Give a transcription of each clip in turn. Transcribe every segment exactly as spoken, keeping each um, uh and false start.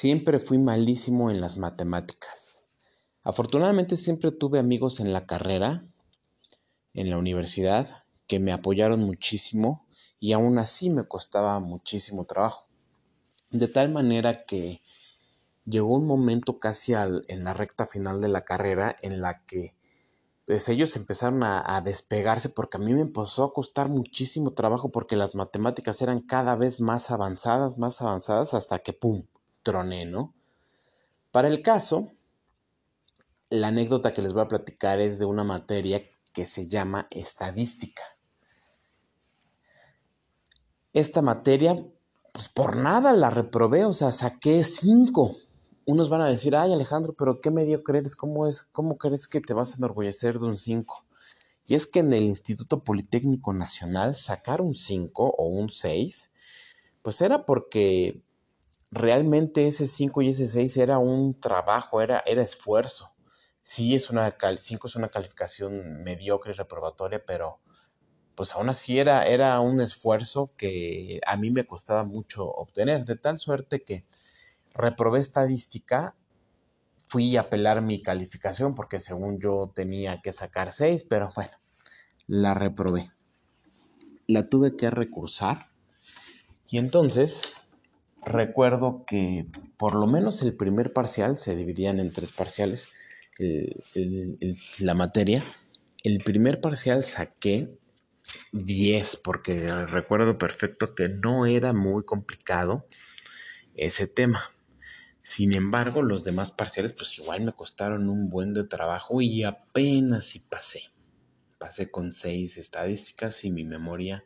Siempre fui malísimo en las matemáticas. Afortunadamente siempre tuve amigos en la carrera, en la universidad, que me apoyaron muchísimo y aún así me costaba muchísimo trabajo. De tal manera que llegó un momento casi al, en la recta final de la carrera en la que pues, ellos empezaron a, a despegarse porque a mí me empezó a costar muchísimo trabajo porque las matemáticas eran cada vez más avanzadas, más avanzadas hasta que ¡pum! Troné, ¿no? Para el caso, la anécdota que les voy a platicar es de una materia que se llama estadística. Esta materia, pues por nada la reprobé, o sea, saqué cinco. Unos van a decir, ay Alejandro, pero qué mediocre eres, ¿cómo es? ¿Cómo crees que te vas a enorgullecer de un cinco? Y es que en el Instituto Politécnico Nacional sacar un cinco o un seis, pues era porque realmente ese cinco y ese seis era un trabajo, era, era esfuerzo. Sí, es una cal- cinco es una calificación mediocre y reprobatoria, pero pues aún así era, era un esfuerzo que a mí me costaba mucho obtener. De tal suerte que reprobé estadística, fui a apelar mi calificación porque según yo tenía que sacar seis, pero bueno, la reprobé. La tuve que recursar y entonces recuerdo que por lo menos el primer parcial, se dividían en tres parciales, el, el, el, la materia. El primer parcial saqué diez, porque recuerdo perfecto que no era muy complicado ese tema. Sin embargo, los demás parciales, pues igual me costaron un buen de trabajo y apenas si pasé. Pasé con seis estadísticas y mi memoria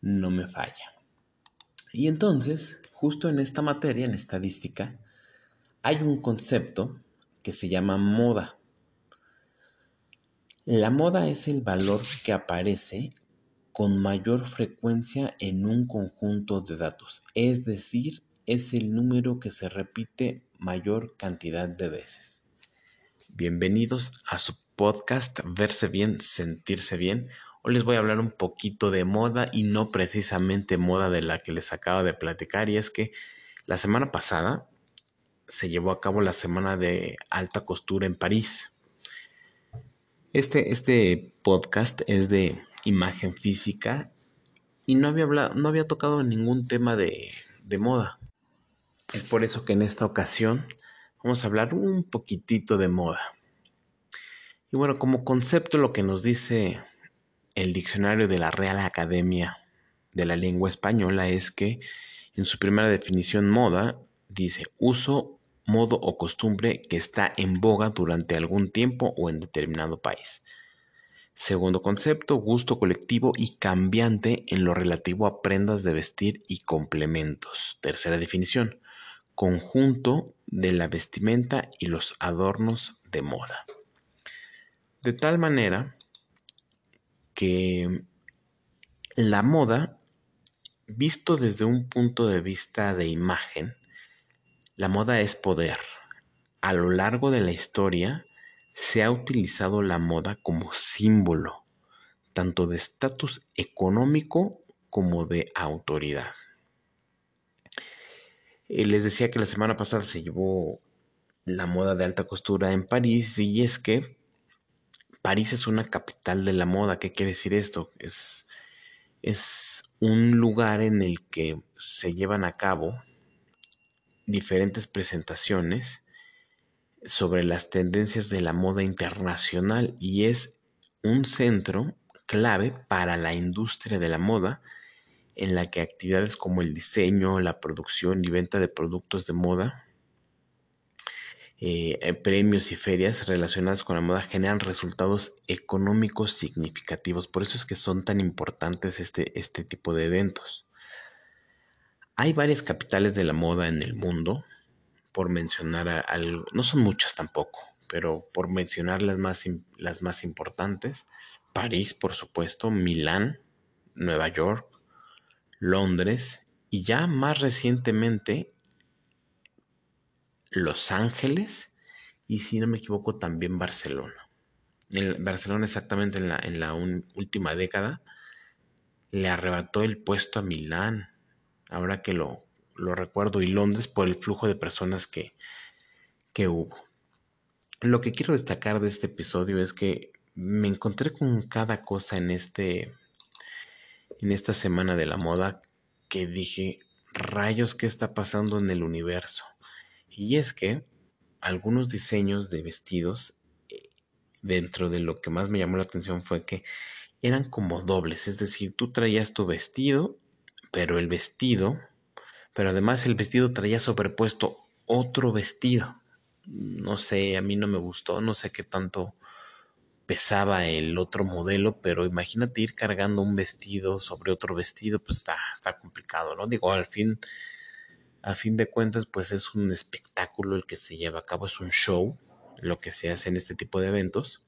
no me falla. Y entonces, justo en esta materia, en estadística, hay un concepto que se llama moda. La moda es el valor que aparece con mayor frecuencia en un conjunto de datos, es decir, es el número que se repite mayor cantidad de veces. Bienvenidos a su podcast Verse Bien, Sentirse Bien. Hoy les voy a hablar un poquito de moda y no precisamente moda de la que les acabo de platicar. Y es que la semana pasada se llevó a cabo la semana de alta costura en París. Este, este podcast es de imagen física y no había, hablado, no había tocado ningún tema de, de moda. Es por eso que en esta ocasión vamos a hablar un poquitito de moda. Y bueno, como concepto lo que nos dice el diccionario de la Real Academia de la Lengua Española es que en su primera definición moda dice uso, modo o costumbre que está en boga durante algún tiempo o en determinado país. Segundo concepto, gusto colectivo y cambiante en lo relativo a prendas de vestir y complementos. Tercera definición, conjunto de la vestimenta y los adornos de moda. De tal manera que la moda, visto desde un punto de vista de imagen, la moda es poder. A lo largo de la historia se ha utilizado la moda como símbolo, tanto de estatus económico como de autoridad. Les decía que la semana pasada se llevó la moda de alta costura en París y es que París es una capital de la moda. ¿Qué quiere decir esto? Es, es un lugar en el que se llevan a cabo diferentes presentaciones sobre las tendencias de la moda internacional y es un centro clave para la industria de la moda en la que actividades como el diseño, la producción y venta de productos de moda, Eh, premios y ferias relacionadas con la moda generan resultados económicos significativos. Por eso es que son tan importantes este, este tipo de eventos. Hay varias capitales de la moda en el mundo, por mencionar algo, no son muchas tampoco, pero por mencionar las más, las más importantes, París, por supuesto, Milán, Nueva York, Londres y ya más recientemente Los Ángeles y si no me equivoco también Barcelona. En Barcelona exactamente en la, en la un, última década le arrebató el puesto a Milán. Ahora que lo, lo recuerdo, y Londres por el flujo de personas que, que hubo. Lo que quiero destacar de este episodio es que me encontré con cada cosa en este en esta semana de la moda que dije, rayos, ¿qué está pasando en el universo? Y es que algunos diseños de vestidos, dentro de lo que más me llamó la atención fue que eran como dobles, es decir, tú traías tu vestido, pero el vestido, pero además el vestido traía sobrepuesto otro vestido. No sé, a mí no me gustó, no sé qué tanto pesaba el otro modelo, pero imagínate ir cargando un vestido sobre otro vestido, pues está, está complicado, ¿no? Digo, al fin, a fin de cuentas, pues es un espectáculo el que se lleva a cabo, es un show lo que se hace en este tipo de eventos.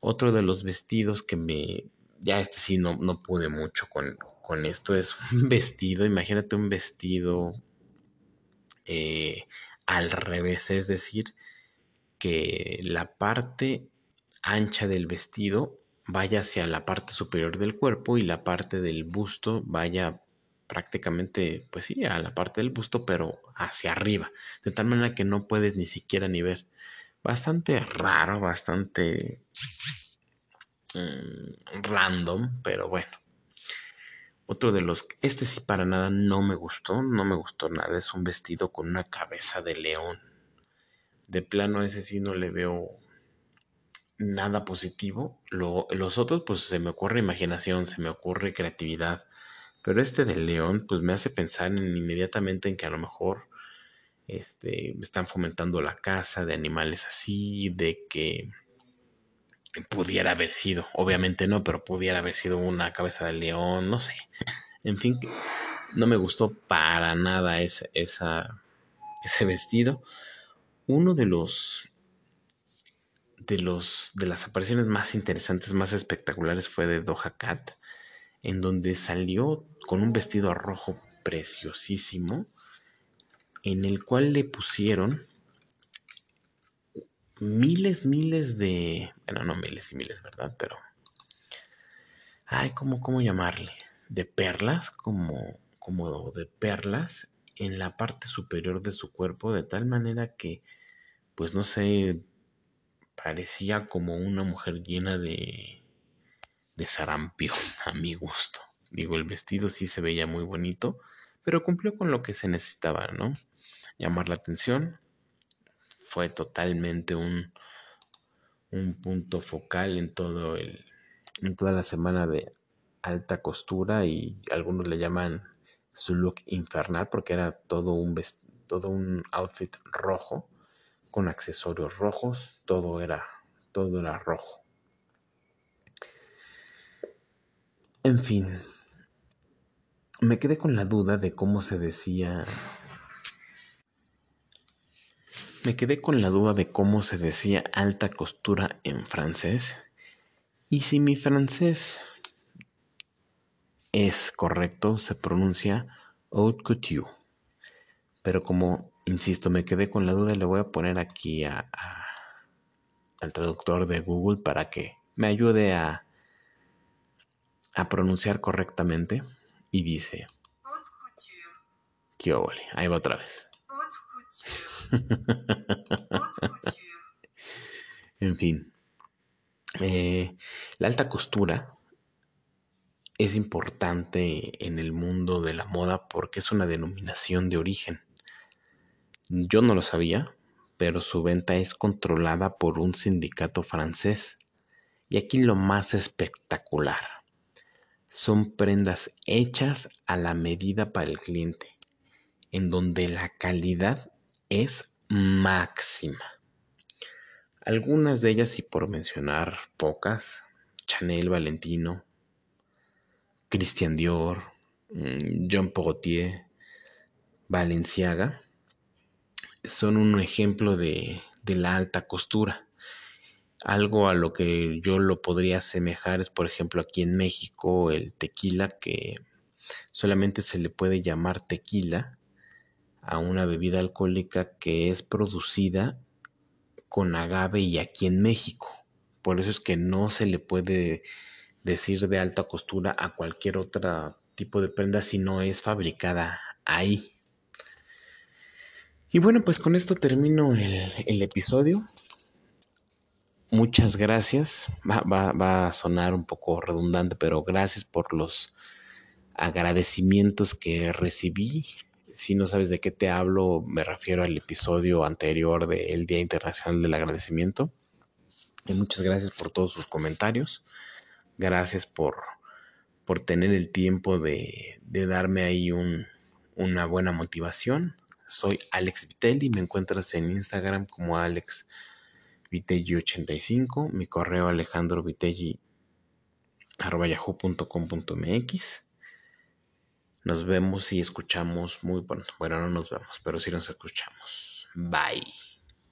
Otro de los vestidos que me... ya este sí no, no pude mucho con, con esto, es un vestido, imagínate un vestido eh, al revés, es decir, que la parte ancha del vestido vaya hacia la parte superior del cuerpo y la parte del busto vaya prácticamente, pues sí, a la parte del busto, pero hacia arriba, de tal manera que no puedes ni siquiera ni ver. Bastante raro, bastante um, random, pero bueno. Otro de los... Este sí para nada no me gustó, no me gustó nada. Es un vestido con una cabeza de león. De plano ese sí no le veo nada positivo. Lo, los otros, pues se me ocurre imaginación, se me ocurre creatividad. Pero este del león, pues me hace pensar en, inmediatamente en que a lo mejor... Este, están fomentando la caza de animales así, de que pudiera haber sido, obviamente no, pero pudiera haber sido una cabeza de león, no sé. En fin, no me gustó para nada ese, esa, ese vestido. Uno de los, de los de las apariciones más interesantes, más espectaculares fue de Doja Cat, en donde salió con un vestido rojo preciosísimo, en el cual le pusieron miles, miles de... Bueno, no miles y miles, ¿verdad? Pero... Ay, ¿cómo, cómo llamarle? De perlas, como, como de perlas en la parte superior de su cuerpo, de tal manera que, pues no sé, parecía como una mujer llena de, de sarampión, a mi gusto. Digo, el vestido sí se veía muy bonito, pero cumplió con lo que se necesitaba, ¿no? Llamar la atención. Fue totalmente un, un punto focal en todo el, en toda la semana de alta costura, y algunos le llaman su look infernal porque era todo un vest- todo un outfit rojo con accesorios rojos, todo era todo era rojo. En fin, me quedé con la duda de cómo se decía Me quedé con la duda de cómo se decía alta costura en francés. Y si mi francés es correcto, se pronuncia haute couture. Pero como, insisto, me quedé con la duda, le voy a poner aquí a, a, al traductor de Google para que me ayude a, a pronunciar correctamente. Y dice... haute couture. Qué ole, ahí va otra vez. Haute couture. En fin, eh, la alta costura es importante en el mundo de la moda porque es una denominación de origen. Yo no lo sabía, pero su venta es controlada por un sindicato francés. Y aquí lo más espectacular: son prendas hechas a la medida para el cliente, en donde la calidad es máxima. Algunas de ellas, y por mencionar pocas, Chanel, Valentino, Christian Dior, Jean Paul Gaultier, Balenciaga, son un ejemplo de, de la alta costura. Algo a lo que yo lo podría asemejar es, por ejemplo, aquí en México, el tequila, que solamente se le puede llamar tequila a una bebida alcohólica que es producida con agave, y aquí en México. Por eso es que no se le puede decir de alta costura a cualquier otro tipo de prenda si no es fabricada ahí. Y bueno, pues con esto termino el, el episodio. Muchas gracias. Va, va, va a sonar un poco redundante, pero gracias por los agradecimientos que recibí. Si no sabes de qué te hablo, me refiero al episodio anterior del Día Internacional del Agradecimiento. Y muchas gracias por todos sus comentarios. Gracias por, por tener el tiempo de, de darme ahí un, una buena motivación. Soy Alex Vitelli, me encuentras en Instagram como Alex Vitelli ochenta y cinco, mi correo alejandrovitelli arroba yahoo punto com punto mx. Nos vemos y escuchamos muy pronto. Bueno, no nos vemos, pero sí nos escuchamos. Bye.